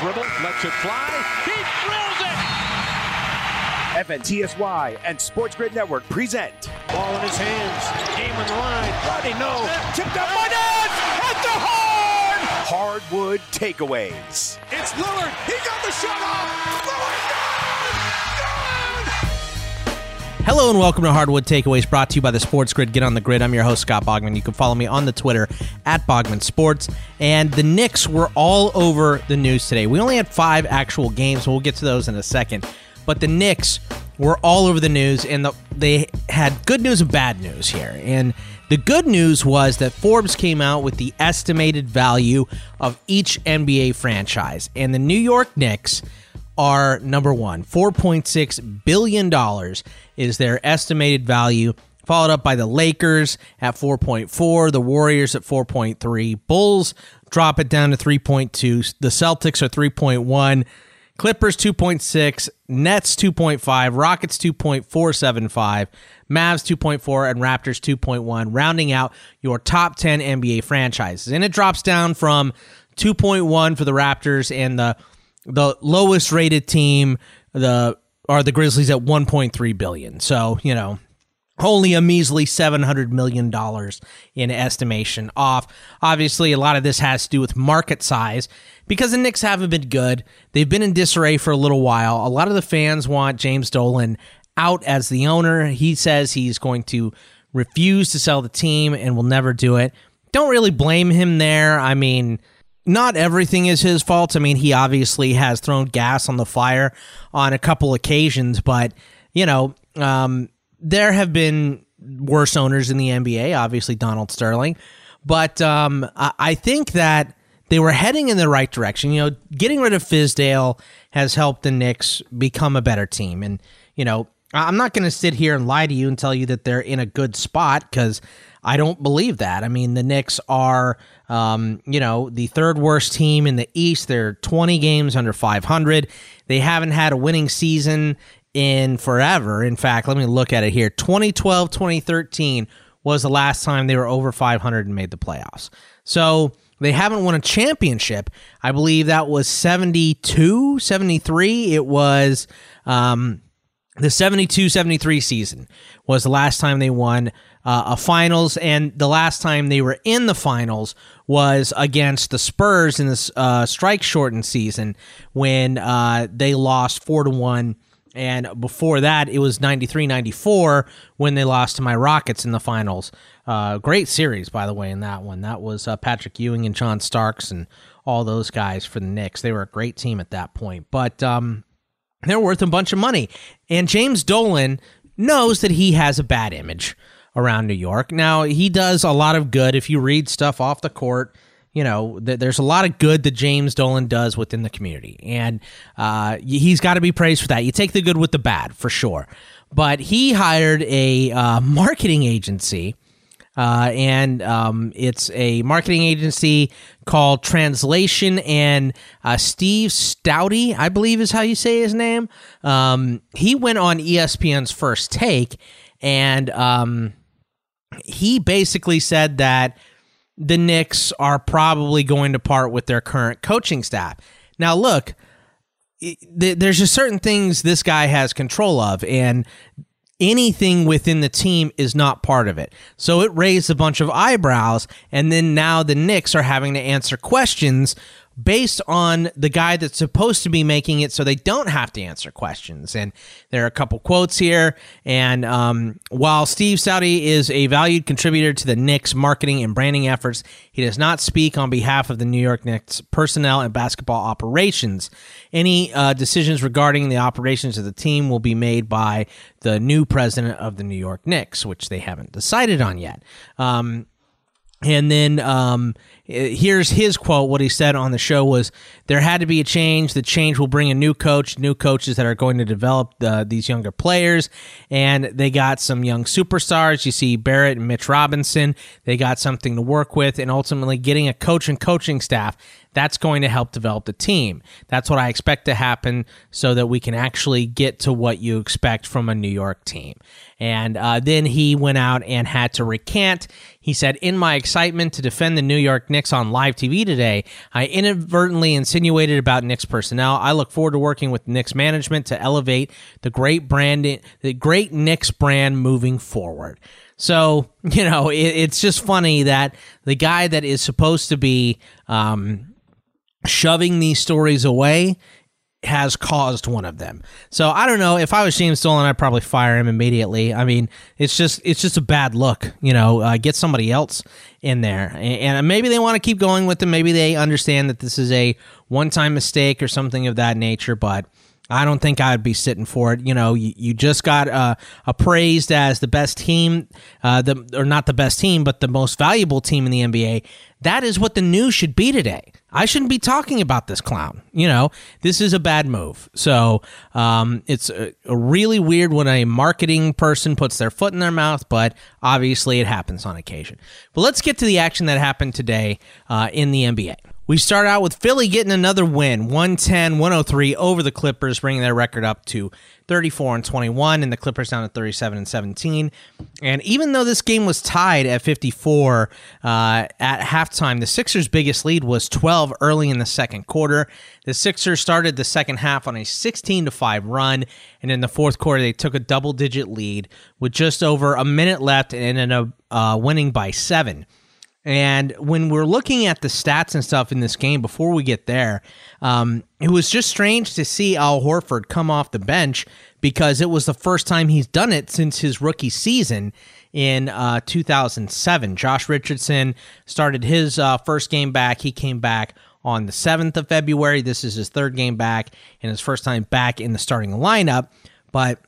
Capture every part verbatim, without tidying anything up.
Dribble, lets it fly, he drills it! F N T S Y and Sports Grid Network present. Ball in his hands, game in the line, body no, tipped up by Dodge, at the horn! Hardwood Takeaways. It's Lillard, he got the shot off, Lillard, good! Good! Hello and welcome to Hardwood Takeaways, brought to you by the Sports Grid. Get on the grid, I'm your host, Scott Bogman. You can follow me on the Twitter, at Bogman Sports. And the Knicks were all over the news today. We only had five actual games, so we'll get to those in a second. But the Knicks were all over the news, and the, they had good news and bad news here. And the good news was that Forbes came out with the estimated value of each N B A franchise. And the New York Knicks are number one. four point six billion dollars is their estimated value, followed up by the Lakers at four point four, the Warriors at four point three, Bulls drop it down to three point two, the Celtics are three point one, Clippers two point six, Nets two point five, Rockets two point four seven five, Mavs two point four, and Raptors two point one, rounding out your top ten N B A franchises. And it drops down from two point one for the Raptors and the the lowest rated team, the are the Grizzlies at one point three billion dollars. So, you know, only a measly seven hundred million dollars in estimation off. Obviously, a lot of this has to do with market size because the Knicks haven't been good. They've been in disarray for a little while. A lot of the fans want James Dolan out as the owner. He says he's going to refuse to sell the team and will never do it. Don't really blame him there. I mean, not everything is his fault. I mean, he obviously has thrown gas on the fire on a couple occasions, but, you know, um... there have been worse owners in the N B A, obviously Donald Sterling, but um, I think that they were heading in the right direction. You know, getting rid of Fizdale has helped the Knicks become a better team, and you know, I'm not going to sit here and lie to you and tell you that they're in a good spot because I don't believe that. I mean, the Knicks are, um, you know, the third worst team in the East. They're twenty games under five hundred. They haven't had a winning season in forever. In fact, let me look at it here. twenty twelve, twenty thirteen was the last time they were over five hundred and made the playoffs. So they haven't won a championship. I believe that was seventy-two, seventy-three. It was um, the seventy-two seventy-three season was the last time they won uh, a finals. And the last time they were in the finals was against the Spurs in this uh, strike-shortened season when uh, they lost four to one. And before that, it was ninety-three ninety-four when they lost to my Rockets in the finals. Uh, great series, by the way, in that one. That was uh, Patrick Ewing and John Starks and all those guys for the Knicks. They were a great team at that point. But um, they're worth a bunch of money. And James Dolan knows that he has a bad image around New York. Now, he does a lot of good. If you read stuff off the court, you know, th- there's a lot of good that James Dolan does within the community, and uh, he's got to be praised for that. You take the good with the bad, for sure. But he hired a uh, marketing agency, uh, and um, it's a marketing agency called Translation, and uh, Steve Stoute, I believe is how you say his name. Um, he went on E S P N's First Take, and um, he basically said that the Knicks are probably going to part with their current coaching staff. Now, look, there's just certain things this guy has control of, and anything within the team is not part of it. So it raised a bunch of eyebrows, and then now the Knicks are having to answer questions based on the guy that's supposed to be making it so they don't have to answer questions. And there are a couple quotes here. And um, while Steve Stoute is a valued contributor to the Knicks marketing and branding efforts, he does not speak on behalf of the New York Knicks personnel and basketball operations. Any uh, decisions regarding the operations of the team will be made by the new president of the New York Knicks, which they haven't decided on yet. Um, And then um, here's his quote. What he said on the show was, "There had to be a change. The change will bring a new coach, new coaches that are going to develop uh, these younger players. And they got some young superstars. You see Barrett and Mitch Robinson. They got something to work with. And ultimately getting a coach and coaching staff that's going to help develop the team. That's what I expect to happen so that we can actually get to what you expect from a New York team." And uh, then he went out and had to recant. He said, "In my excitement to defend the New York Knicks on live T V today, I inadvertently insinuated about Knicks personnel. I look forward to working with Knicks management to elevate the great brand, the great Knicks brand moving forward." So, you know, it, it's just funny that the guy that is supposed to be um, shoving these stories away has caused one of them. So I don't know. If I was James Dolan, I'd probably fire him immediately. I mean, it's just it's just a bad look, you know. Uh, get somebody else in there, and, and maybe they want to keep going with them. Maybe they understand that this is a one-time mistake or something of that nature. But I don't think I'd be sitting for it. You know, you, you just got uh, appraised as the best team, uh, the or not the best team, but the most valuable team in the N B A. That is what the news should be today. I shouldn't be talking about this clown. You know, this is a bad move. So um, it's a, a really weird when a marketing person puts their foot in their mouth, but obviously it happens on occasion. But let's get to the action that happened today uh, in the N B A. We start out with Philly getting another win, one ten one oh three over the Clippers, bringing their record up to thirty-four and twenty-one, and the Clippers down to thirty-seven and seventeen. And even though this game was tied at fifty-four uh, at halftime, the Sixers' biggest lead was twelve early in the second quarter. The Sixers started the second half on a sixteen to five run, and in the fourth quarter, they took a double-digit lead with just over a minute left and ended up uh, winning by seven. And when we're looking at the stats and stuff in this game, before we get there, um, it was just strange to see Al Horford come off the bench because it was the first time he's done it since his rookie season in uh, two thousand seven. Josh Richardson started his uh, first game back. He came back on the seventh of February. This is his third game back and his first time back in the starting lineup. But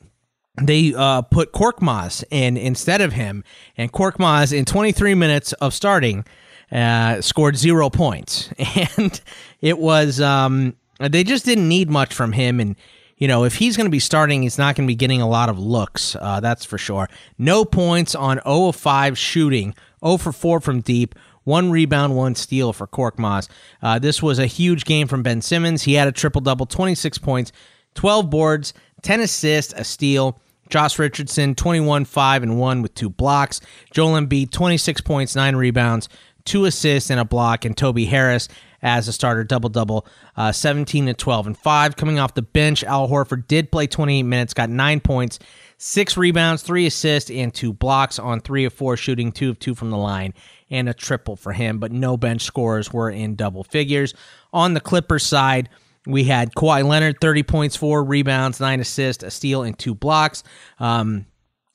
they uh, put Korkmaz in instead of him, and Korkmaz, in twenty-three minutes of starting, uh, scored zero points. And it was um, they just didn't need much from him. And, you know, if he's going to be starting, he's not going to be getting a lot of looks. Uh, that's for sure. No points on zero of five shooting, zero for four from deep. One rebound, one steal for Korkmaz. Uh, this was a huge game from Ben Simmons. He had a triple double, twenty-six points, twelve boards, ten assists, a steal, Josh Richardson, twenty-one, five, and one with two blocks. Joel Embiid, twenty-six points, nine rebounds, two assists, and a block. And Toby Harris as a starter, double-double, uh, seventeen and twelve and five. Coming off the bench, Al Horford did play twenty-eight minutes, got nine points, six rebounds, three assists, and two blocks on three of four shooting, two of two from the line, and a triple for him. But no bench scorers were in double figures. On the Clippers side, we had Kawhi Leonard, thirty points, four rebounds, nine assists, a steal, and two blocks. Um,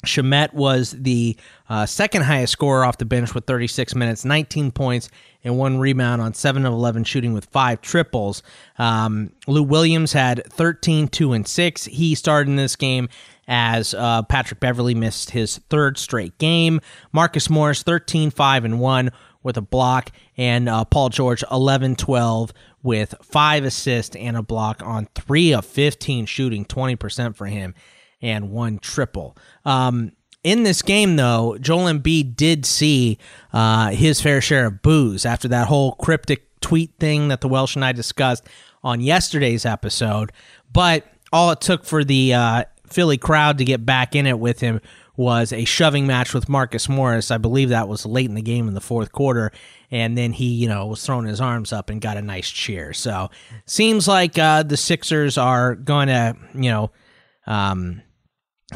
Shemet was the uh, second highest scorer off the bench with thirty-six minutes, nineteen points, and one rebound on seven of eleven shooting with five triples. Um, Lou Williams had thirteen, two, and six. He started in this game as uh, Patrick Beverley missed his third straight game. Marcus Morris, thirteen, five, and one with a block, and uh, Paul George, eleven, twelve with five assists and a block on three of fifteen shooting, twenty percent for him, and one triple. Um, in this game, though, Joel Embiid did see uh, his fair share of boos after that whole cryptic tweet thing that the Welsh and I discussed on yesterday's episode. But all it took for the uh, Philly crowd to get back in it with him was a shoving match with Marcus Morris. I believe that was late in the game in the fourth quarter, and then he, you know, was throwing his arms up and got a nice cheer. So seems like uh, the Sixers are going to, you know, um,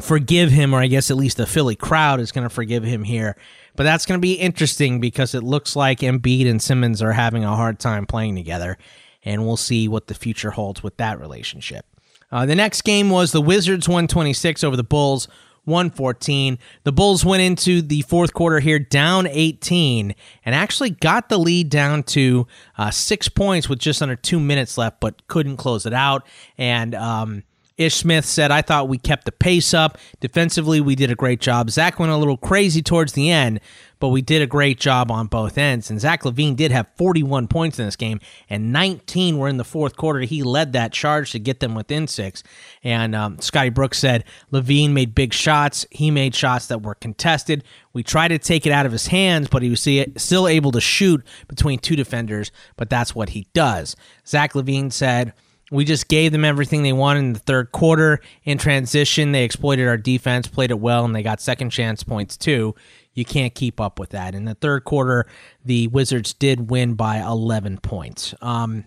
forgive him, or I guess at least the Philly crowd is going to forgive him here. But that's going to be interesting because it looks like Embiid and Simmons are having a hard time playing together, and we'll see what the future holds with that relationship. Uh, the next game was the Wizards one twenty-six over the Bulls one fourteen. The Bulls went into the fourth quarter here down eighteen and actually got the lead down to uh, six points with just under two minutes left, but couldn't close it out. And um, Ish Smith said, I thought we kept the pace up. Defensively, we did a great job. Zach went a little crazy towards the end, but we did a great job on both ends. And Zach LaVine did have forty-one points in this game, and nineteen were in the fourth quarter. He led that charge to get them within six. And um, Scotty Brooks said, LaVine made big shots. He made shots that were contested. We tried to take it out of his hands, but he was still able to shoot between two defenders, but that's what he does. Zach LaVine said, we just gave them everything they wanted in the third quarter. In transition, they exploited our defense, played it well, and they got second chance points too. You can't keep up with that. In the third quarter, the Wizards did win by eleven points. Um,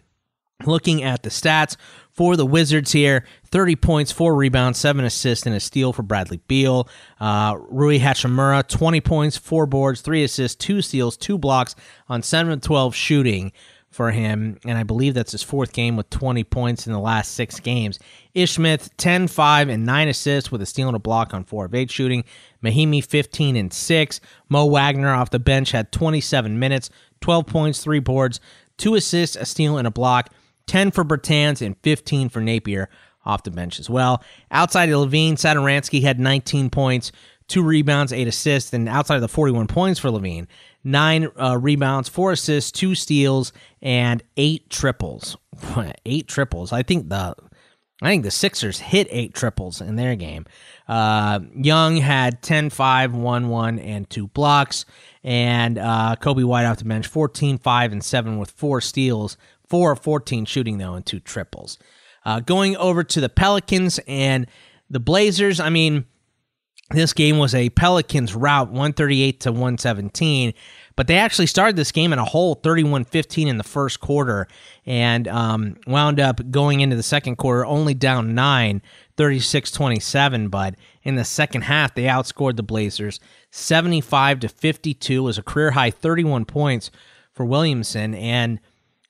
looking at the stats for the Wizards here, thirty points, four rebounds, seven assists, and a steal for Bradley Beal. Uh, Rui Hachimura, twenty points, four boards, three assists, two steals, two blocks on seven of twelve shooting for him, and I believe that's his fourth game with twenty points in the last six games. Ish Smith, ten, five, and nine assists with a steal and a block on four of eight shooting. Mahimi, fifteen and six. Mo Wagner off the bench had twenty-seven minutes, twelve points, three boards, two assists, a steal, and a block, ten for Bertans, and fifteen for Napier off the bench as well. Outside of LaVine, Satoransky had nineteen points, two rebounds, eight assists, and outside of the forty-one points for LaVine, nine uh, rebounds, four assists, two steals, and eight triples. eight triples. I think the I think the Sixers hit eight triples in their game. Uh, Young had ten, five, one, one, and two blocks, and uh, Kobe White off the bench, fourteen, five, and seven with four steals, four of fourteen shooting, though, and two triples. Uh, going over to the Pelicans and the Blazers, I mean, this game was a Pelicans rout, one thirty-eight to one seventeen, but they actually started this game in a hole, thirty-one fifteen in the first quarter, and um, wound up going into the second quarter only down nine, thirty-six twenty-seven, but in the second half, they outscored the Blazers seventy-five to fifty-two. It was a career-high thirty-one points for Williamson, and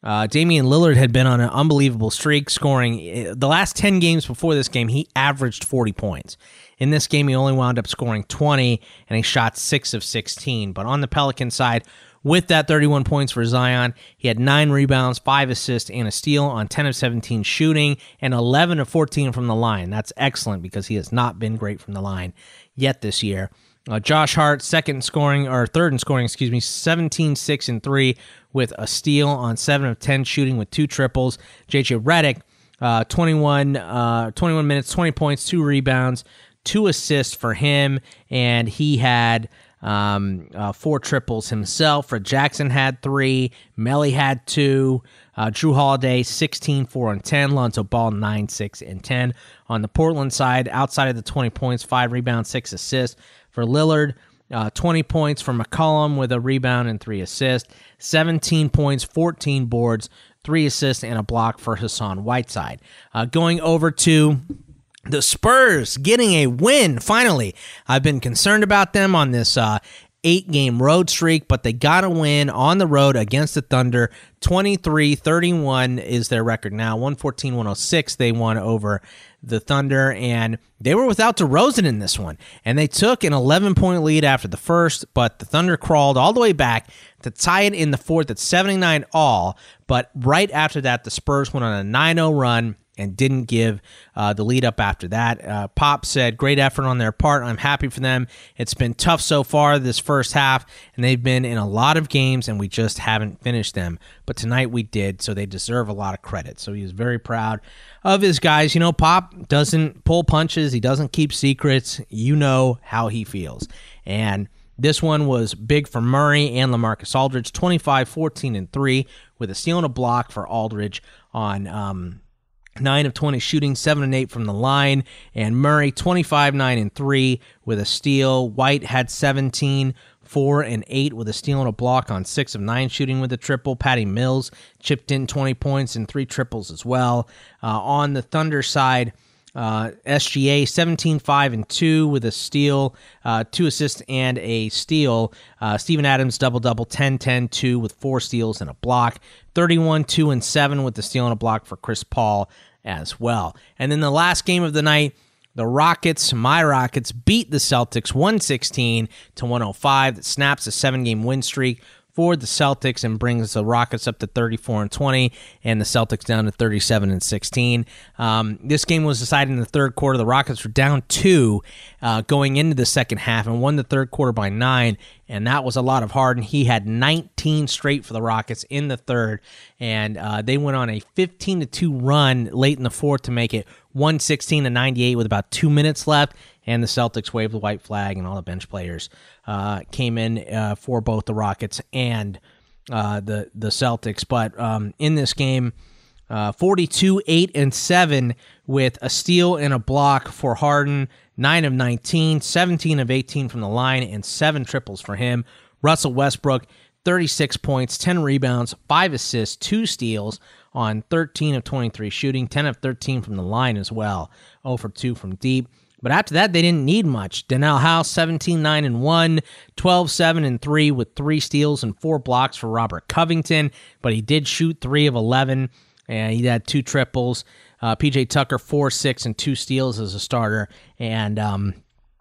Uh, Damian Lillard had been on an unbelievable streak, scoring the last ten games before this game. He averaged forty points. In this game, he only wound up scoring twenty, and he shot six of sixteen. But on the Pelican side, with that thirty-one points for Zion, he had nine rebounds, five assists, and a steal on ten of seventeen shooting, and eleven of fourteen from the line. That's excellent because he has not been great from the line yet this year. Uh, Josh Hart, second in scoring, or third in scoring, excuse me, seventeen, six, and three with a steal on seven of ten shooting with two triples. J J Redick, uh, twenty-one minutes, twenty points, two rebounds, two assists for him, and he had um, uh, four triples himself. For Jackson had three, Melly had two, uh, Drew Holiday sixteen, four, and ten, Lonzo Ball nine, six, and ten. On the Portland side, outside of the twenty points, five rebounds, six assists. For Lillard, Uh, twenty points for McCollum with a rebound and three assists, seventeen points, fourteen boards, three assists, and a block for Hassan Whiteside. Uh, going over to the Spurs, getting a win, finally. I've been concerned about them on this uh, eight-game road streak, but they got a win on the road against the Thunder. twenty-three thirty-one is their record now, one fourteen, one oh six. They won over the Thunder, and they were without DeRozan in this one, and they took an eleven-point lead after the first, but the Thunder crawled all the way back to tie it in the fourth at seventy-nine all, but right after that, the Spurs went on a nine oh run and didn't give uh, the lead up after that. Uh, Pop said, great effort on their part. I'm happy for them. It's been tough so far this first half, and they've been in a lot of games, and we just haven't finished them. But tonight we did, so they deserve a lot of credit. So he was very proud of his guys. You know, Pop doesn't pull punches. He doesn't keep secrets. You know how he feels. And this one was big for Murray and LaMarcus Aldridge, twenty-five, fourteen, and three, with a steal and a block for Aldridge on um, nine of twenty shooting, seven and eight from the line, and Murray twenty-five, nine, and three with a steal. White had seventeen, four, and eight with a steal and a block on six of nine shooting with a triple. Patty Mills chipped in twenty points and three triples as well. Uh, on the Thunder side, uh, S G A seventeen, five, and two with a steal, uh, two assists, and a steal. Uh, Steven Adams double-double, ten, ten, two with four steals and a block. thirty-one, two, and seven with the steal and a block for Chris Paul as well. And then the last game of the night, the Rockets, my Rockets, beat the Celtics one sixteen to one oh five. That snaps a seven-game win streak for the Celtics and brings the Rockets up to thirty-four and twenty and the Celtics down to thirty-seven and sixteen. Um, this game was decided in the third quarter. The Rockets were down two uh, going into the second half and won the third quarter by nine, and that was a lot of Harden. He had nineteen straight for the Rockets in the third, and uh, they went on a fifteen to two run late in the fourth to make it one sixteen to ninety-eight with about two minutes left. And the Celtics waved the white flag, and all the bench players uh, came in uh, for both the Rockets and uh, the the Celtics. But um, in this game, uh, forty-two, eight, and seven with a steal and a block for Harden, nine of nineteen, seventeen of eighteen from the line, and seven triples for him. Russell Westbrook, thirty-six points, ten rebounds, five assists, two steals on thirteen of twenty-three shooting, ten of thirteen from the line as well, oh for two from deep. But after that, they didn't need much. Donnell House, seventeen, nine, and one, twelve, seven, and three with three steals and four blocks for Robert Covington. But he did shoot three of eleven, and he had two triples. Uh, P J Tucker, four, six, and two steals as a starter. And um,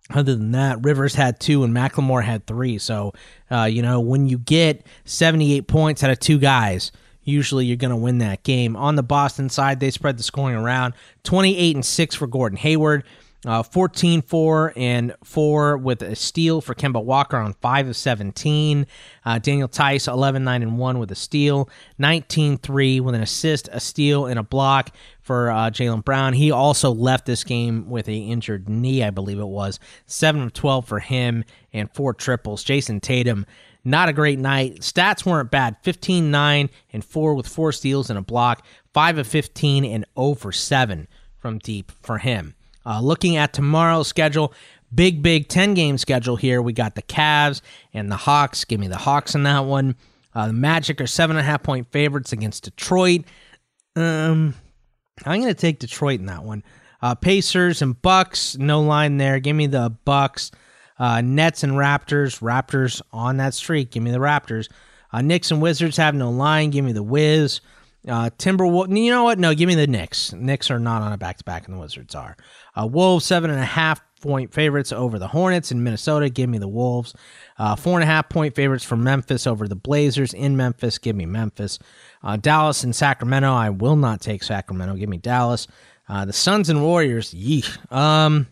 other than that, Rivers had two, and McLemore had three. So, uh, you know, when you get seventy-eight points out of two guys, usually you're going to win that game. On the Boston side, they spread the scoring around. twenty-eight and six for Gordon Hayward. Uh, fourteen, four, and four with a steal for Kemba Walker on five of seventeen. Uh, Daniel Tice, eleven, nine, and one with a steal. nineteen, three with an assist, a steal, and a block for uh, Jaylen Brown. He also left this game with an injured knee, I believe it was. seven of twelve for him and four triples. Jason Tatum, not a great night. Stats weren't bad. fifteen, nine, and four with four steals and a block. five of fifteen and oh for seven from deep for him. Uh, looking at tomorrow's schedule, big, big ten-game schedule here. We got the Cavs and the Hawks. Give me the Hawks in that one. Uh, the Magic are seven and a half point favorites against Detroit. Um, I'm going to take Detroit in that one. Uh, Pacers and Bucks, no line there. Give me the Bucks. Uh, Nets and Raptors. Raptors on that streak. Give me the Raptors. Uh, Knicks and Wizards have no line. Give me the Wiz. Uh, Timberwolves, you know what? No, give me the Knicks. Knicks are not on a back-to-back, and the Wizards are. Uh, Wolves, seven and a half point favorites over the Hornets in Minnesota. Give me the Wolves. Uh, four and a half point favorites for Memphis over the Blazers in Memphis. Give me Memphis. Uh, Dallas and Sacramento. I will not take Sacramento. Give me Dallas. Uh, the Suns and Warriors. Yeesh. Um,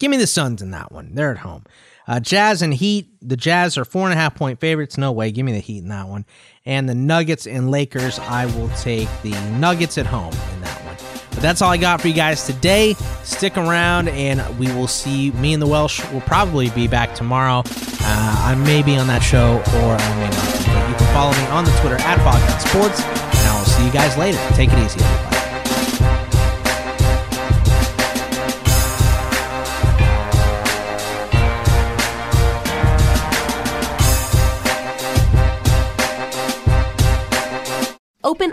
give me the Suns in that one. They're at home. Uh, Jazz and Heat. The Jazz are four and a half point favorites. No way. Give me the Heat in that one. And the Nuggets and Lakers. I will take the Nuggets at home in that one. But that's all I got for you guys today. Stick around, and we will see. Me and the Welsh will probably be back tomorrow. Uh, I may be on that show, or I may not be. But you can follow me on the Twitter at Bogdan Sports, and I will see you guys later. Take it easy. Bye. Open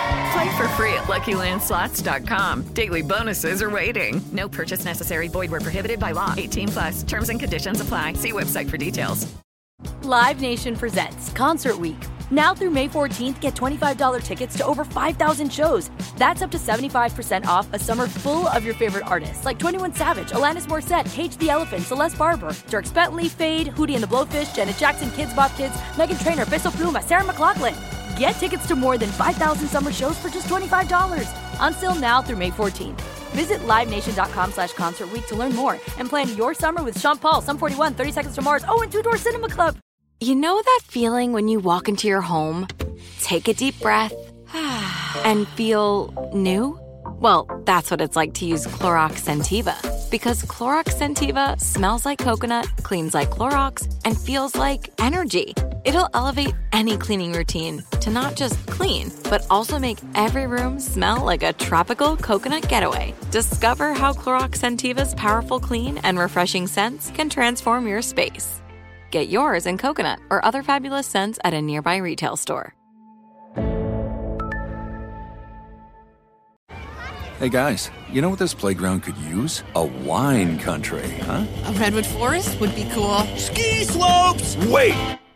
Play for free at Lucky Land Slots dot com. Daily bonuses are waiting. No purchase necessary. Void where prohibited by law. eighteen plus. Terms and conditions apply. See website for details. Live Nation presents Concert Week. Now through May fourteenth, get twenty-five dollars tickets to over five thousand shows. That's up to seventy-five percent off a summer full of your favorite artists like twenty-one Savage, Alanis Morissette, Cage the Elephant, Celeste Barber, Dierks Bentley, Fade, Hootie and the Blowfish, Janet Jackson, Kidz Bop Kids, Meghan Trainor, Bissell Pluma, Sarah McLachlan. Get tickets to more than five thousand summer shows for just twenty-five dollars. Until now through May fourteenth. Visit LiveNation.com slash Concert Week to learn more and plan your summer with Sean Paul, Sum forty-one, thirty Seconds to Mars, oh, and Two Door Cinema Club. You know that feeling when you walk into your home, take a deep breath, and feel new? Well, that's what it's like to use Clorox Scentiva. Because Clorox Scentiva smells like coconut, cleans like Clorox, and feels like energy. It'll elevate any cleaning routine to not just clean, but also make every room smell like a tropical coconut getaway. Discover how Clorox Scentiva's powerful clean and refreshing scents can transform your space. Get yours in coconut or other fabulous scents at a nearby retail store. Hey guys, you know what this playground could use? A wine country, huh? A redwood forest would be cool. Ski slopes! Wait!